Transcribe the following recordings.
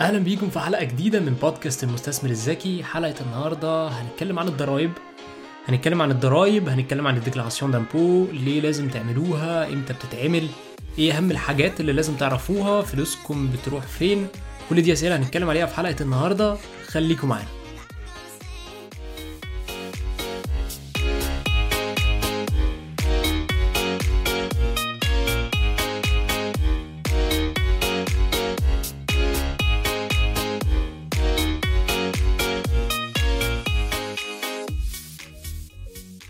اهلا بيكم في حلقه جديده من بودكاست المستثمر الذكي. حلقه النهارده هنتكلم عن الضرايب، هنتكلم عن الديكلاراسيون دامبو، ليه لازم تعملوها، امتى بتتعمل، ايه اهم الحاجات اللي لازم تعرفوها، فلوسكم بتروح فين. كل دي اسئله هنتكلم عليها في حلقه النهارده، خليكم معانا.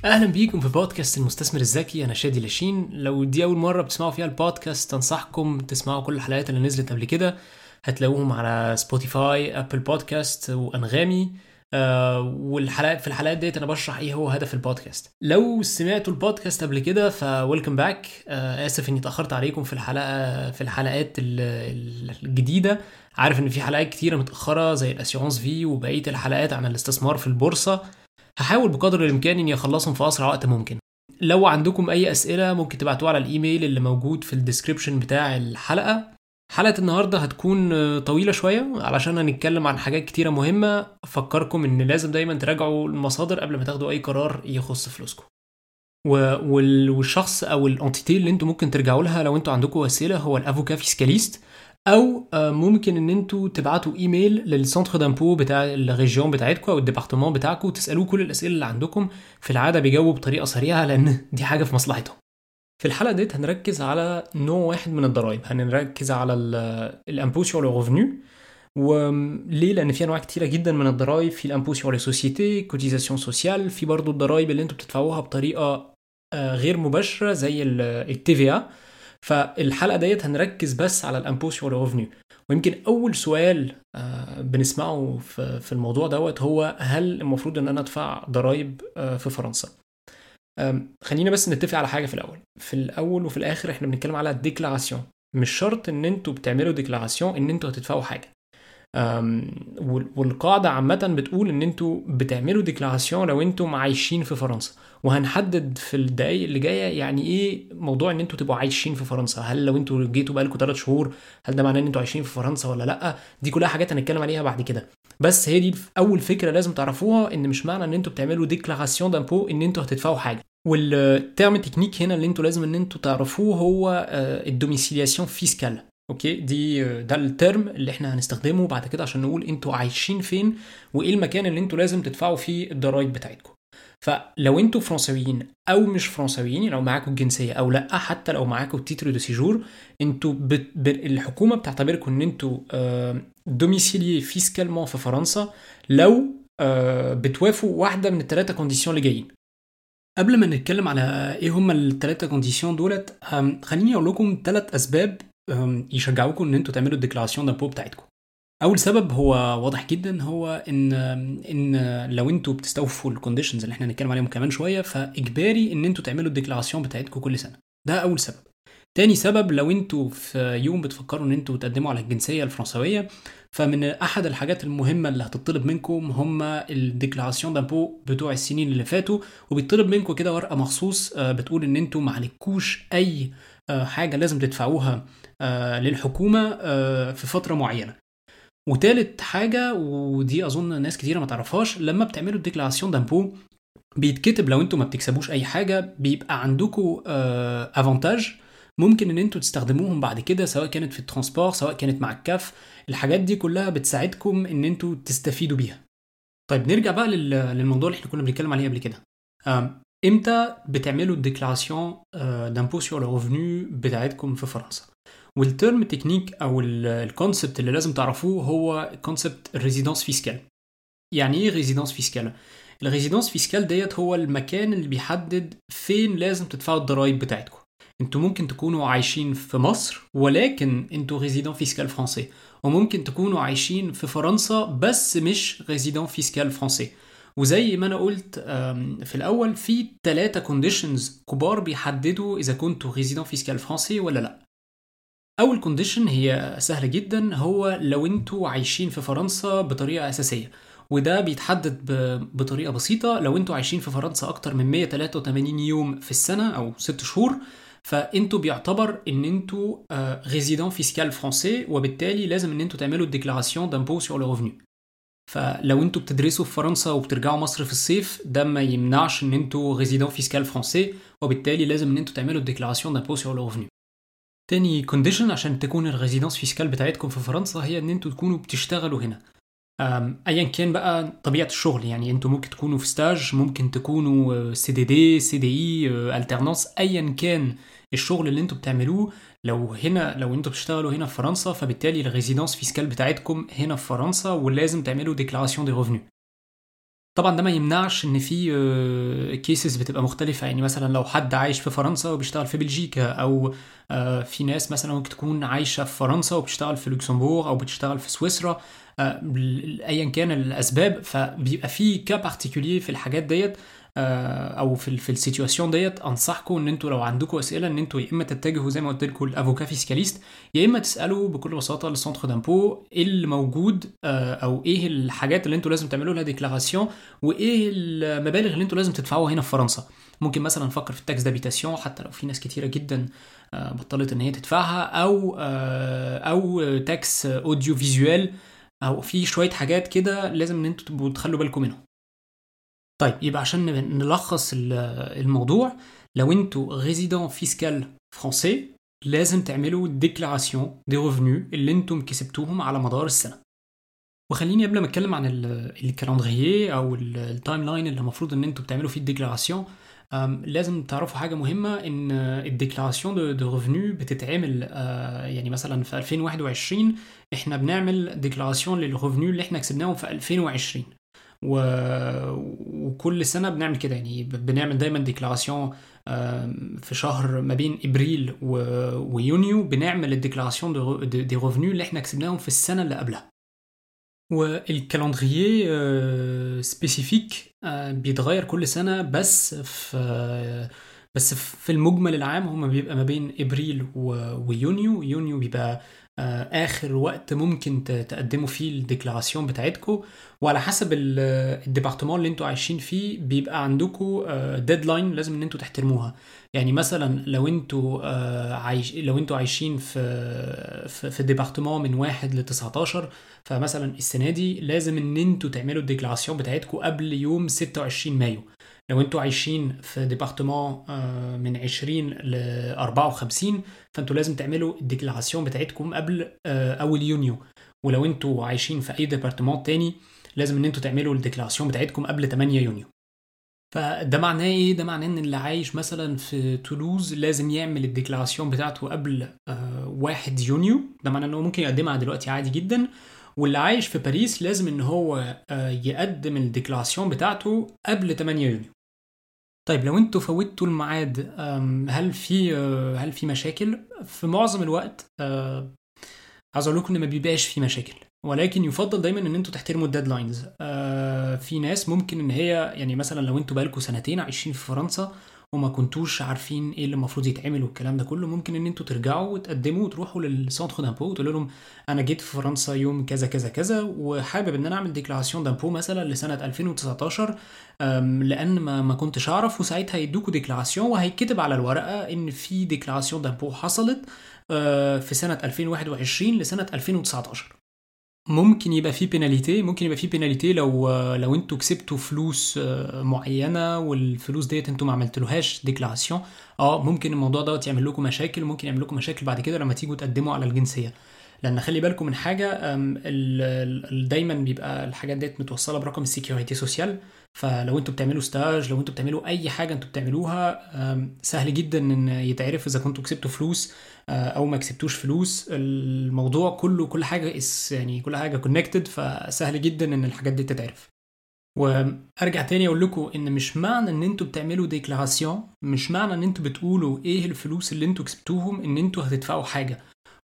اهلا بيكم في بودكاست المستثمر الذكي، انا شادي لاشين. لو دي اول مره بتسمعوا فيها البودكاست، انصحكم تسمعوا كل الحلقات اللي نزلت قبل كده، هتلاقوهم على سبوتيفاي، ابل بودكاست، وانغامي. والحلقات في الحلقات ديت انا بشرح ايه هو هدف البودكاست. لو سمعتوا البودكاست قبل كده فويلكم باك، اسف اني اتاخرت عليكم في الحلقات الجديده. عارف ان في حلقات كتيره متاخره زي الاسيونس في وبقيه الحلقات عن الاستثمار في البورصه، هحاول بقدر الامكان اني اخلصهم في اسرع وقت ممكن. لو عندكم اي اسئله ممكن تبعتوها على الايميل اللي موجود في الديسكريبشن بتاع الحلقه. حلقه النهارده هتكون طويله شويه علشان هنتكلم عن حاجات كتيره مهمه. افكركم ان لازم دايما تراجعوا المصادر قبل ما تاخدوا اي قرار يخص فلوسكم، والشخص او الانتيتي اللي انتوا ممكن ترجعوا لها لو انتوا عندكم اسئله هو الافوكا فيسكاليست، او ممكن ان انتوا تبعتوا ايميل للسنتر دامبو بتاع الريجيون بتاعتكم او الديبارتمون بتاعكم تسالوه كل الاسئله اللي عندكم. في العاده بيجاوبوا بطريقه سريعه لان دي حاجه في مصلحتهم. في الحلقه دي هنركز على نوع واحد من الضرائب، هنركز على الامبو سور لو ريفينيو. وليه؟ لان في انواع كتيره جدا من الضرائب، في الامبو سور لي سوسيتي، كوتيزاسيون سوسيال، في برضو الضرائب اللي انتوا بتدفعوها بطريقه غير مباشره زي التي في ا. فالحلقه ديت هنركز بس على الامبو سور لو ريفينيو. ويمكن اول سؤال بنسمعه في الموضوع دوت هو هل المفروض ان انا ادفع ضرائب في فرنسا؟ خلينا بس نتفق على حاجه في الاول وفي الاخر احنا بنتكلم على ديكلاراسيون. مش شرط ان انتوا بتعملوا ديكلاراسيون ان انتوا هتدفعوا حاجه، والقاعده عامه بتقول ان انتوا بتعملوا ديكلاراسيون لو انتوا عايشين في فرنسا. وهنحدد في الدقائق اللي جايه يعني ايه موضوع ان انتوا تبقوا عايشين في فرنسا. هل لو انتوا جيتوا بقالكم 3 شهور هل ده معناه ان انتوا عايشين في فرنسا ولا لا؟ دي كلها حاجات هنتكلم عليها بعد كده، بس هي دي اول فكره لازم تعرفوها، ان مش معنى ان انتوا بتعملوا ديكلاراسيون دامبو ان انتوا هتدفعوا حاجه. والتيرم تكنيك هنا اللي انتوا لازم ان انتوا تعرفوه هو الدوميسيلياسيون فيسكال. اوكي، ده الترم اللي احنا هنستخدمه بعد كده عشان نقول انتوا عايشين فين وايه المكان اللي انتوا لازم تدفعوا فيه الضرايب بتاعتكم. فلو انتوا فرنساويين او مش فرنساويين، لو معاكم الجنسيه او لا، حتى لو معاكم التيتر دو سيجور، انتوا الحكومه بتعتبركم ان انتوا دوميسيلي فيسكالمون في فرنسا لو بتوافقوا واحده من الثلاثه كونديشن اللي جايين. قبل ما نتكلم على ايه هم الثلاثه كونديشن دولت، خليني اقول لكم 3 اسباب يشجعوكم ان انتوا تعملوا الديكلاراسيون دامبو بتاعتكم. اول سبب هو واضح جدا، هو ان لو انتوا بتستوفوا الكونديشنز اللي احنا هنتكلم عليهم كمان شويه، فاجباري ان انتوا تعملوا الديكلاراسيون بتاعتكم كل سنه. ده اول سبب. تاني سبب، لو انتوا في يوم بتفكروا ان انتوا تقدموا على الجنسيه الفرنسويه، فمن احد الحاجات المهمه اللي هتطلب منكم هم الديكلاراسيون دامبو بتوع السنين اللي فاتوا، وبيطلب منكم كده ورقه مخصوص بتقول ان انتوا ما عليكوش اي حاجه لازم تدفعوها للحكومه في فتره معينه. وثالث حاجه، ودي اظن ناس كتيره ما تعرفهاش، لما بتعملوا الديكلاراسيون دامبو بيتكتب لو انتوا ما بتكسبوش اي حاجه بيبقى عندكم افونتاج ممكن ان انتوا تستخدموهم بعد كده، سواء كانت في الترانسبور، سواء كانت مع الكاف. الحاجات دي كلها بتساعدكم ان انتوا تستفيدوا بيها. طيب نرجع بقى للموضوع اللي احنا كنا بنتكلم عليه قبل كده، امتى بتعملوا الديكلاراسيون دامبو سور لو ريفينيو بتاعتكم في فرنسا. والترم تكنيك او الكونسبت اللي لازم تعرفوه هو كونسبت ريزيدانس فيسكال. يعني ايه ريزيدانس فيسكال؟ الريزيدانس فيسكال ديت هو المكان اللي بيحدد فين لازم تدفعوا الضرايب بتاعتكم. انتوا ممكن تكونوا عايشين في مصر ولكن انتوا ريزيدان فيسكال فرنسي، وممكن تكونوا عايشين في فرنسا بس مش ريزيدان فيسكال فرنسي. وزي ما انا قلت في الاول، في 3 كونديشنز كبار بيحددوا اذا كنتوا ريزيدان فيسكال فرنسي ولا لا. اول كونديشن هي سهله جدا، هو لو انتوا عايشين في فرنسا بطريقه اساسيه، وده بيتحدد بطريقه بسيطه. لو انتوا عايشين في فرنسا اكتر من 183 يوم في السنه او 6 شهور، فانتوا بيعتبر ان انتوا ريزيدون فيسكال فرنسي، وبالتالي لازم ان انتوا تعملوا الديكلاراسيون دامبو سور لو ريفينيو. فلو انتوا بتدرسوا في فرنسا وبترجعوا مصر في الصيف، ده ما يمنعش ان انتوا ريزيدون فيسكال فرنسي، وبالتالي لازم ان انتوا تعملوا الديكلاراسيون دامبو سور لو ريفينيو. تاني كونديشن عشان تكون الريزيدنس فيسكال بتاعتكم في فرنسا هي ان انتوا تكونوا بتشتغلوا هنا، ايا كان بقى طبيعه الشغل. يعني انتوا ممكن تكونوا في ستاج، ممكن تكونوا سي دي دي، سي دي اي، الترنانس، ايا كان الشغل اللي انتوا بتعملوه. لو انتوا بتشتغلوا هنا في فرنسا، فبالتالي الريزيدنس فيسكال بتاعتكم هنا في فرنسا، ولازم تعملوا ديكلاراسيون دي ريفينيو. طبعا ده ما يمنعش ان في كيسز بتبقى مختلفه، يعني مثلا لو حد عايش في فرنسا وبيشتغل في بلجيكا، او في ناس مثلا ممكن تكون عايشه في فرنسا وبتشتغل في لوكسمبورغ او بتشتغل في سويسرا، ايا كان الاسباب. فبيبقى في كا بارتيكولير في الحاجات ديت او في السيتواسيون ديت. انصحكم ان انتوا لو عندكم اسئله ان انتوا يا اما تتجهوا زي ما قلت لكم الافوكا فيسكاليست، يا اما تسالوا بكل بساطه للسنتر دامبو ايه اللي موجود او ايه الحاجات اللي انتوا لازم تعملوا لها ديكلاراسيون، وايه المبالغ اللي انتوا لازم تدفعوها هنا في فرنسا. ممكن مثلا نفكر في التاكس دابيتاسيون، حتى لو في ناس كتيره جدا بطلت ان هي تدفعها، او تاكس اوديو فيزوال، او في شويه حاجات كده لازم ان انتوا تخلوا بالكم منها. طيب، يبقى عشان نلخص الموضوع، لو انتوا ريزيدون فيسكال فرنسي لازم تعملوا ديكلاراسيون دي ريفينيو اللي انتم كسبتوهم على مدار السنه. وخليني قبل ما اتكلم عن الكالندرييه او التايم لاين اللي المفروض ان انتوا بتعملوا فيه الديكلاراسيون، لازم تعرفوا حاجه مهمه، ان الديكلاراسيون دو ريفينيو بتتعمل يعني مثلا في 2021 احنا بنعمل ديكلاراسيون للريفينيو اللي احنا كسبناهم في 2020، وكل سنه بنعمل كده. يعني بنعمل دايما ديكلاراسيون في شهر ما بين ابريل ويونيو، بنعمل الديكلاراسيون دي ريفينيو اللي احنا كسبناهم في السنه اللي قبلها. والكالندرييه سبيسيفيك بيتغير كل سنه، بس في المجمل العام هم بيبقى ما بين ابريل ويونيو. يونيو بيبقى آخر وقت ممكن تقدموا فيه الديكلاراسيون بتاعتكم، وعلى حسب الديبارتمون اللي انتوا عايشين فيه بيبقى عندكم ديدلاين لازم ان انتوا تحترموها. يعني مثلا لو انتوا عايشين في ديبارتمون من 1 ل 19، فمثلا السنه دي لازم ان انتوا تعملوا الديكلاراسيون بتاعتكم قبل يوم 26 مايو. لو انتوا عايشين في ديبارتمون من 20 ل 54، فانتوا لازم تعملوا الديكلاراسيون بتاعتكم قبل اول يونيو. ولو انتوا عايشين في اي ديبارتمون تاني لازم ان انتوا تعملوا الديكلاراسيون بتاعتكم قبل 8 يونيو. فده معناه ايه؟ ده معناه ان اللي عايش مثلا في تولوز لازم يعمل الديكلاراسيون بتاعته قبل 1 يونيو، ده معناه انه ممكن يقدمها دلوقتي عادي جدا. واللي عايش في باريس لازم ان هو يقدم الديكلاراسيون بتاعته قبل 8 يونيو. طيب، لو انتوا فوتتوا الميعاد هل في مشاكل؟ في معظم الوقت عايز اقول لكم ان ما بيبقاش في مشاكل، ولكن يفضل دايما ان انتوا تحترموا الديدلاينز. في ناس ممكن ان هي، يعني مثلا لو انتوا بقالكم 2 سنين عايشين في فرنسا وما كنتوش عارفين ايه اللي المفروض يتعمل والكلام ده كله، ممكن ان انتوا ترجعوا وتقدموا وتروحوا للسنتر دامبو وتقولوا لهم انا جيت في فرنسا يوم كذا كذا كذا، وحابب ان انا اعمل ديكلاراسيون دامبو مثلا لسنه 2019 لان ما كنتش اعرف. وساعتها يدوكوا ديكلاراسيون، وهيكتب على الورقه ان في ديكلاراسيون دامبو حصلت في سنه 2021 لسنه 2019. ممكن يبقى فيه بيناليتي، لو انتوا كسبتوا فلوس معينه والفلوس ديت انتوا ما عملتلوهاش ديكلاراسيون، ممكن الموضوع دوت يعمل لكم مشاكل، ممكن يعمل لكم مشاكل بعد كده لما تيجوا تقدموا على الجنسيه. لان خلي بالكم من حاجه، دايما بيبقى الحاجات ديت متوصله برقم السيكيوريتي سوسيال. فلو انتوا بتعملوا ستاج، لو انتوا بتعملوا اي حاجه انتوا بتعملوها، سهل جدا ان يتعرف اذا كنتوا كسبتوا فلوس او ما كسبتوش فلوس. الموضوع كله كل حاجه كونكتد، فسهل جدا ان الحاجات دي تتعرف. وارجع تاني اقول لكم ان مش معنى ان انتوا بتعملوا ديكلاراسيون، مش معنى ان انتوا بتقولوا ايه الفلوس اللي انتوا كسبتوهم، ان انتوا هتدفعوا حاجه.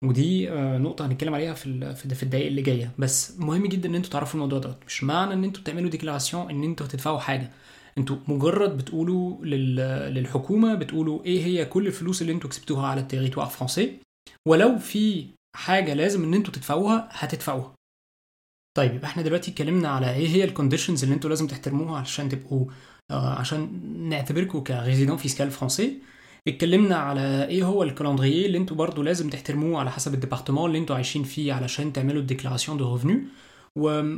ودي نقطه هنتكلم عليها في الدقائق اللي جايه، بس مهم جدا ان انتوا تعرفوا الموضوع ده. مش معنى ان انتوا بتعملوا ديكلاراسيون ان انتوا هتدفعوا حاجه، انتوا مجرد بتقولوا للحكومه، بتقولوا ايه هي كل الفلوس اللي انتوا كسبتوها على التريتوار فرنسي، ولو في حاجه لازم ان انتوا تدفعوها هتدفعوها. طيب، احنا دلوقتي اتكلمنا على ايه هي الكونديشنز اللي انتوا لازم تحترموها عشان نعتبركم كريزيدون فيسكال فرنسي. اتكلمنا على ايه هو الكالندرييه اللي انتوا برضو لازم تحترموه على حسب الديبارتمون اللي انتوا عايشين فيه علشان تعملوا الديكلاراسيون دو ريفينيو،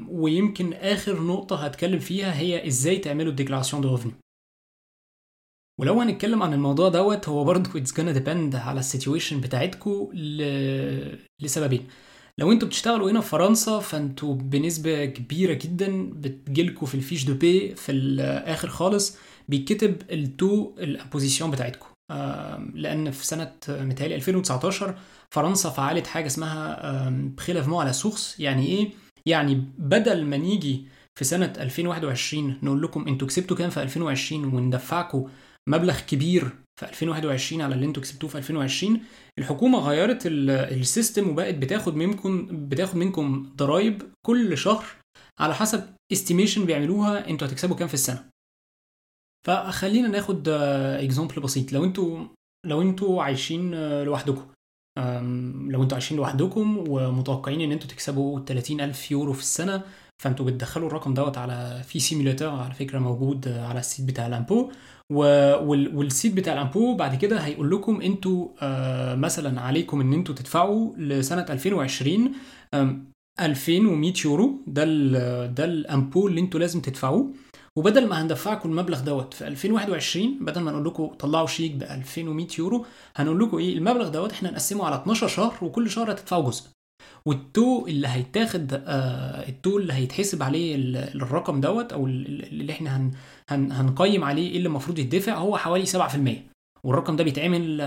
ويمكن اخر نقطه هتكلم فيها هي ازاي تعملوا الديكلاراسيون دو ريفينيو. ولو هنتكلم عن الموضوع دوت هو برضو it's gonna depend على السيتويشن بتاعتكم لسببين. لو انتوا بتشتغلوا هنا في فرنسا فانتوا بنسبه كبيره جدا بتجيلكوا في الفيش دو بي في الاخر خالص بيتكتب التو الامبوزيشن بتاعتكم، لان في سنه متهيألي 2019 فرنسا فعلت حاجه اسمها بريليفمون على سورس. يعني ايه؟ يعني بدل ما نيجي في سنه 2021 نقول لكم انتوا كسبتوا كام في 2020 وندفعكم مبلغ كبير في 2021 على اللي انتوا كسبتوه في 2020، الحكومه غيرت السيستم وبقت بتاخد منكم ضرائب كل شهر على حسب استيميشن بيعملوها انتوا هتكسبوا كام في السنه. فخلينا ناخد اكزامبل بسيط. لو انتوا عايشين لوحدكم، ومتوقعين ان انتوا تكسبوا 30,000 يورو في السنه، فانتوا بتدخلوا الرقم دوت على في سيميوليتر على فكره موجود على السيت بتاع الامبو، والسيت بتاع الامبو بعد كده هيقول لكم انتوا مثلا عليكم ان انتوا تدفعوا لسنه 2020 2100 يورو. ده الامبو اللي انتوا لازم تدفعوه. وبدل ما هندفعكم المبلغ دوت في 2021، بدل ما نقول لكم طلعوا شيك ب 2100 يورو، هنقول لكم ايه المبلغ دوت احنا هنقسمه على 12 شهر وكل شهر هتدفعوا جزء. والتو اللي هيتاخد التو اللي هيتحسب عليه الرقم دوت او اللي احنا هنقيم عليه ايه اللي المفروض يدفع هو حوالي 7%. والرقم ده بيتعمل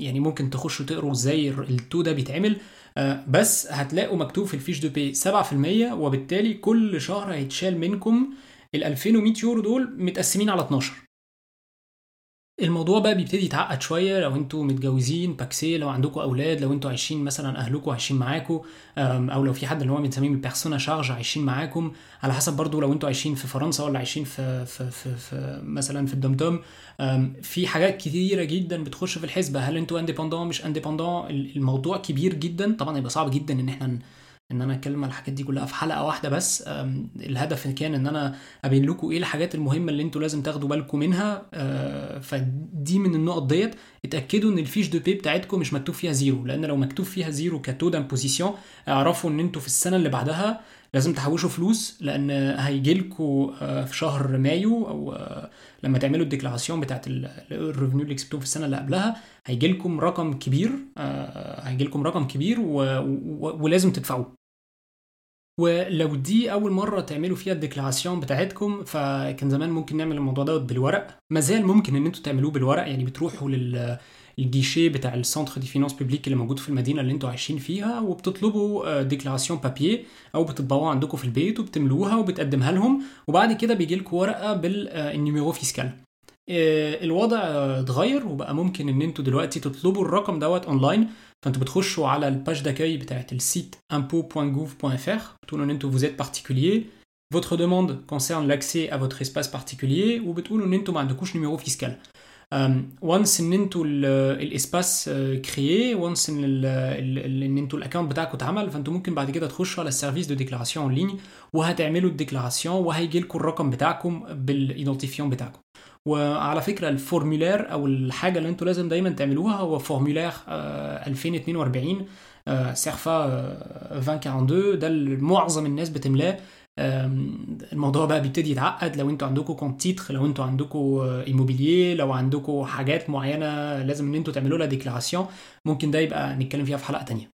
يعني ممكن تخشوا تقروا ازاي التو ده بيتعمل، بس هتلاقوا مكتوب في الفيش دو بي 7%، وبالتالي كل شهر هيتشال منكم ال 2100 يورو دول متقسمين على 12. الموضوع بقى بيبتدي يتعقد شويه لو انتوا متجوزين باكسي، لو عندكم اولاد، لو انتوا عايشين مثلا اهلكم عايشين معاكم، او لو في حد اللي هو بنسميه بيرسونا شارج عايشين معاكم، على حسب برضو لو انتوا عايشين في فرنسا ولا عايشين في مثلا في الدمدم. في حاجات كتيره جدا بتخش في الحسبه، هل انتوا اندبندون مش اندبندون. الموضوع كبير جدا، طبعا هيبقى صعب جدا ان احنا ان انا اكلم على الحاجات دي كلها في حلقه واحده، بس الهدف كان ان انا ابين لكم ايه الحاجات المهمه اللي انتوا لازم تاخدوا بالكم منها. فدي من النقط ديت اتاكدوا ان الفيش دو بي بتاعتكم مش مكتوب فيها زيرو، لان لو مكتوب فيها زيرو كتو دامبوزيشن اعرفوا ان انتوا في السنه اللي بعدها لازم تحوشوا فلوس، لان هيجي لكم في شهر مايو او لما تعملوا الديكلاراسيون بتاعه الريفينيو اللي كسبتوه في السنه اللي قبلها هيجي لكم رقم كبير ولازم تدفعوه. ولو دي اول مره تعملوا فيها الديكلاراسيون بتاعتكم، فكان زمان ممكن نعمل الموضوع دوت بالورق، ما زال ممكن ان انتوا تعملوه بالورق. يعني بتروحوا للجيشيه بتاع السنتر دي فينانس بوبليك اللي موجود في المدينه اللي انتوا عايشين فيها، وبتطلبوا ديكلاراسيون بابيه او بتطبعوها عندكم في البيت وبتملوها وبتقدمها لهم، وبعد كده بيجي لكم ورقه بالنيميرو فيسكال. الوضع اتغير وبقى ممكن ان انتوا دلوقتي تطلبوا الرقم دوت اونلاين. فانتوا بتخشوا على الباج داكاي بتاعت السيت impo.gouv.fr، بتقولوا ان انتوا vous êtes particulier, votre demande concerne l'accès à votre espace particulier، وبتقولوا ان انتوا ما عندكوش نيميرو فيسكال. وانس ان انتوا الاسباس كرييه، وانس ان انتوا الاكونت بتاعكم اتعمل، فانتوا ممكن بعد كده تخشوا على السيرفيس دو ديكلاراسيون اون لين وهتعملوا الديكلاراسيون وهيجي لكم الرقم بتاعكم بالايدنتيفيون بتاعكم. وعلى فكره الفورمولير او الحاجه اللي انتوا لازم دايما تعملوها هو فورمولير 2042 سيرفا 2042، ده معظم الناس بتملاه. الموضوع بقى بيبتدي يتعقد لو انتوا عندكم كونت تيتر، لو انتوا عندكم ايموبيليه، لو عندكم حاجات معينه لازم ان انتوا تعملوا لها ديكلاراسيون. ممكن ده يبقى نتكلم فيها في حلقه تانية.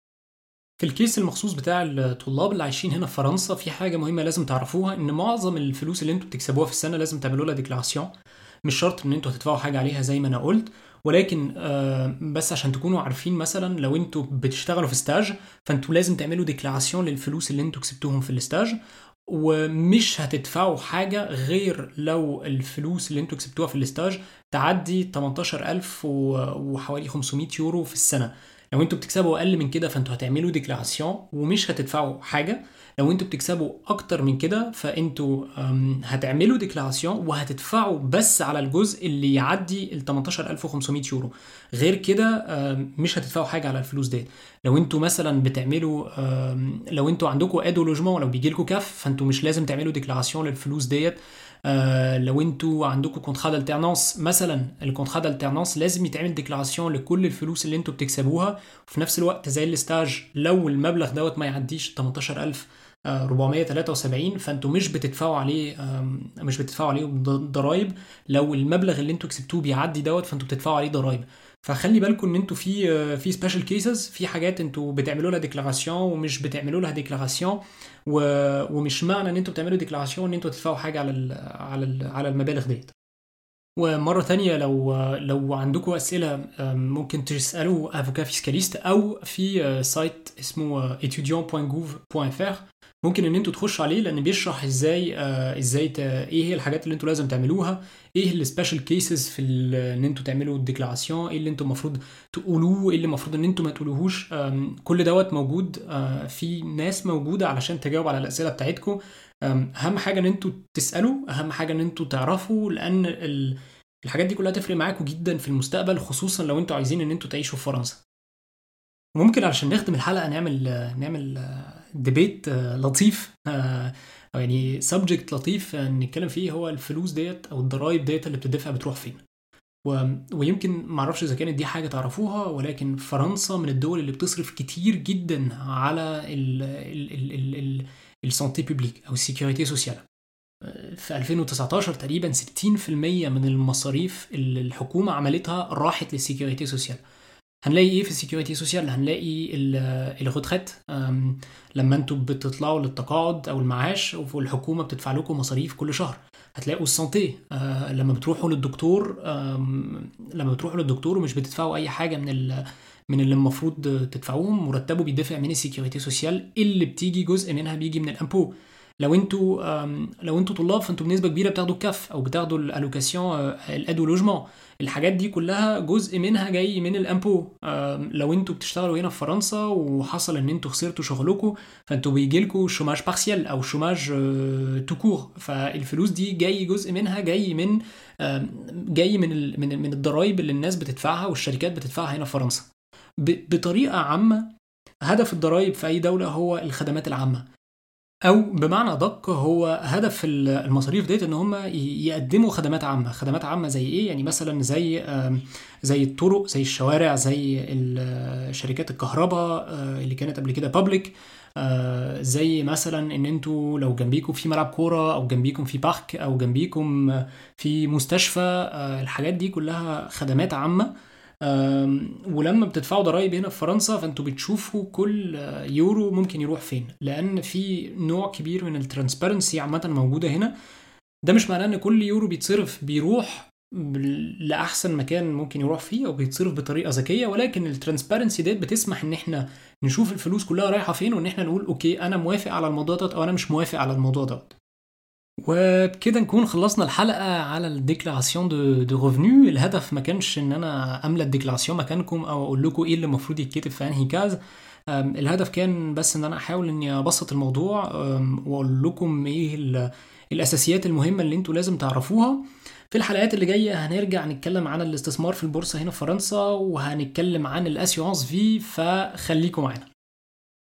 في الكيس المخصوص بتاع الطلاب اللي عايشين هنا في فرنسا، في حاجه مهمه لازم تعرفوها، ان معظم الفلوس اللي انتوا بتكسبوها في السنه لازم تعملوا لها ديكلاراسيون. مش شرط ان انتوا هتدفعوا حاجه عليها زي ما انا قلت، ولكن بس عشان تكونوا عارفين، مثلا لو انتوا بتشتغلوا في ستاج فانتوا لازم تعملوا ديكلاراسيون للفلوس اللي انتوا كسبتوهم في الستاج، ومش هتدفعوا حاجه غير لو الفلوس اللي انتوا كسبتوها في الستاج تعدي 18,000 وحوالي 500 يورو في السنه. لو انتوا بتكسبوا اقل من كده فانتوا هتعملوا ديكلاراسيون ومش هتدفعوا حاجه. لو انتوا بتكسبوا اكتر من كده فانتوا هتعملوا ديكلاراسيون وهتدفعوا بس على الجزء اللي يعدي ال 18,500 يورو، غير كده مش هتدفعوا حاجه على الفلوس ديت. لو انتوا مثلا بتعملوا لو انتوا عندكم ادو لوجمون، لو بيجي لكم كاف، فانتوا مش لازم تعملوا ديكلاراسيون للفلوس ديت. لو انتوا عندكم كونترا دالترنانس مثلا، الكونترا دالترنانس لازم يتعمل ديكلاراسيون لكل الفلوس اللي انتوا بتكسبوها، وفي نفس الوقت زي الاستاج لو المبلغ دوت ما يعديش 18,473 فانتوا مش بتدفعوا عليه ضرايب. لو المبلغ اللي انتوا كسبتوه بيعدي دوت فانتوا بتدفعوا عليه ضرايب. فخلي بالكم ان انتوا في سبيشال كيسز، في حاجات انتوا بتعملوا لها ديكلاراسيون ومش بتعملوا لها ديكلاراسيون، ومش معنى ان انتوا بتعملوا ديكلاراسيون ان انتوا تدفعوا حاجه على المبالغ ديت. ومره تانية لو عندكم اسئله ممكن تسالوا افوكا فيسكاليست او في سايت اسمه etudiant.gouv.fr، ممكن ان انتوا تخشوا عليه لان بيشرح ازاي ايه هي الحاجات اللي انتوا لازم تعملوها، ايه السبيشال كيسز في ان انتوا تعملوا الديكلاراسيون، ايه اللي انتوا المفروض تقولوه، ايه اللي المفروض ان انتوا ما تقولوهوش. كل دوت موجود، في ناس موجوده علشان تجاوب على الاسئله بتاعتكم. اهم حاجه ان انتوا تسالوا، اهم حاجه ان انتوا تعرفوا، لان الحاجات دي كلها تفرق معاكم جدا في المستقبل، خصوصا لو انتوا عايزين ان انتوا تعيشوا في فرنسا. ممكن علشان نختم الحلقه نعمل ديبيت لطيف، يعني سبجكت لطيف نتكلم فيه، هو الفلوس ديت او الضرايب ديت اللي بتدفع بتروح فين. ويمكن معرفش اذا كانت دي حاجه تعرفوها، ولكن فرنسا من الدول اللي بتصرف كتير جدا على السانتي بوبليك او السيكوريتي سوسيال. في 2019 تقريبا 60% من المصاريف اللي الحكومه عملتها راحت للسيكوريتي سوسيال. هنلاقي ايه في السيكوريتي سوسيال؟ هنلاقي الريتريت لما انتوا بتطلعوا للتقاعد او المعاش والحكومه بتدفع لكم مصاريف كل شهر. هتلاقوا السانتي لما بتروحوا للدكتور ومش بتدفعوا اي حاجه من اللي المفروض تدفعوهم، مرتبه بيدفع من السيكوريتي سوسيال اللي بتيجي جزء منها بيجي من الامبو. لو انتوا طلاب فانتوا بنسبه كبيره بتاخدوا الكاف او بتاخدوا الالوكاسيون الادو لوجمون، الحاجات دي كلها جزء منها جاي من الامبو. لو انتوا بتشتغلوا هنا في فرنسا وحصل ان انتوا خسرتوا شغلكم فانتوا بيجيلكوا شوماج بارسيال او شوماج توكور، فالفلوس دي جاي جزء منها جاي من الضرايب اللي الناس بتدفعها والشركات بتدفعها هنا في فرنسا. بطريقه عامه هدف الضرايب في اي دوله هو الخدمات العامه، او بمعنى ادق هو هدف المصاريف ديت ان هم يقدموا خدمات عامه. خدمات عامه زي ايه؟ يعني مثلا زي الطرق، زي الشوارع، زي شركات الكهرباء اللي كانت قبل كده بابليك، زي مثلا ان انتوا لو جنبيكم في ملعب كوره او جنبيكم في بارك او جنبيكم في مستشفى، الحاجات دي كلها خدمات عامه. ولما بتدفعوا ضرائب هنا في فرنسا فانتوا بتشوفوا كل يورو ممكن يروح فين، لان في نوع كبير من الترانسبرنسي عامه موجوده هنا. ده مش معناه ان كل يورو بيتصرف بيروح لاحسن مكان ممكن يروح فيه او بيتصرف بطريقه ذكيه، ولكن الترانسبرنسي ديت بتسمح ان احنا نشوف الفلوس كلها رايحه فين، وان احنا نقول اوكي انا موافق على الموضوع ده او انا مش موافق على الموضوع ده. وبكده نكون خلصنا الحلقه على الديكلاراسيون دو ريفينيو. الهدف ما كانش ان انا املى الديكلاراسيون مكانكم او اقول لكم ايه اللي المفروض يتكتب في انهي كاز، الهدف كان بس ان انا احاول اني ابسط الموضوع واقول لكم ايه الاساسيات المهمه اللي انتوا لازم تعرفوها. في الحلقات اللي جايه هنرجع نتكلم عن الاستثمار في البورصه هنا في فرنسا، وهنتكلم عن الاسيورانس في، فخليكم معانا.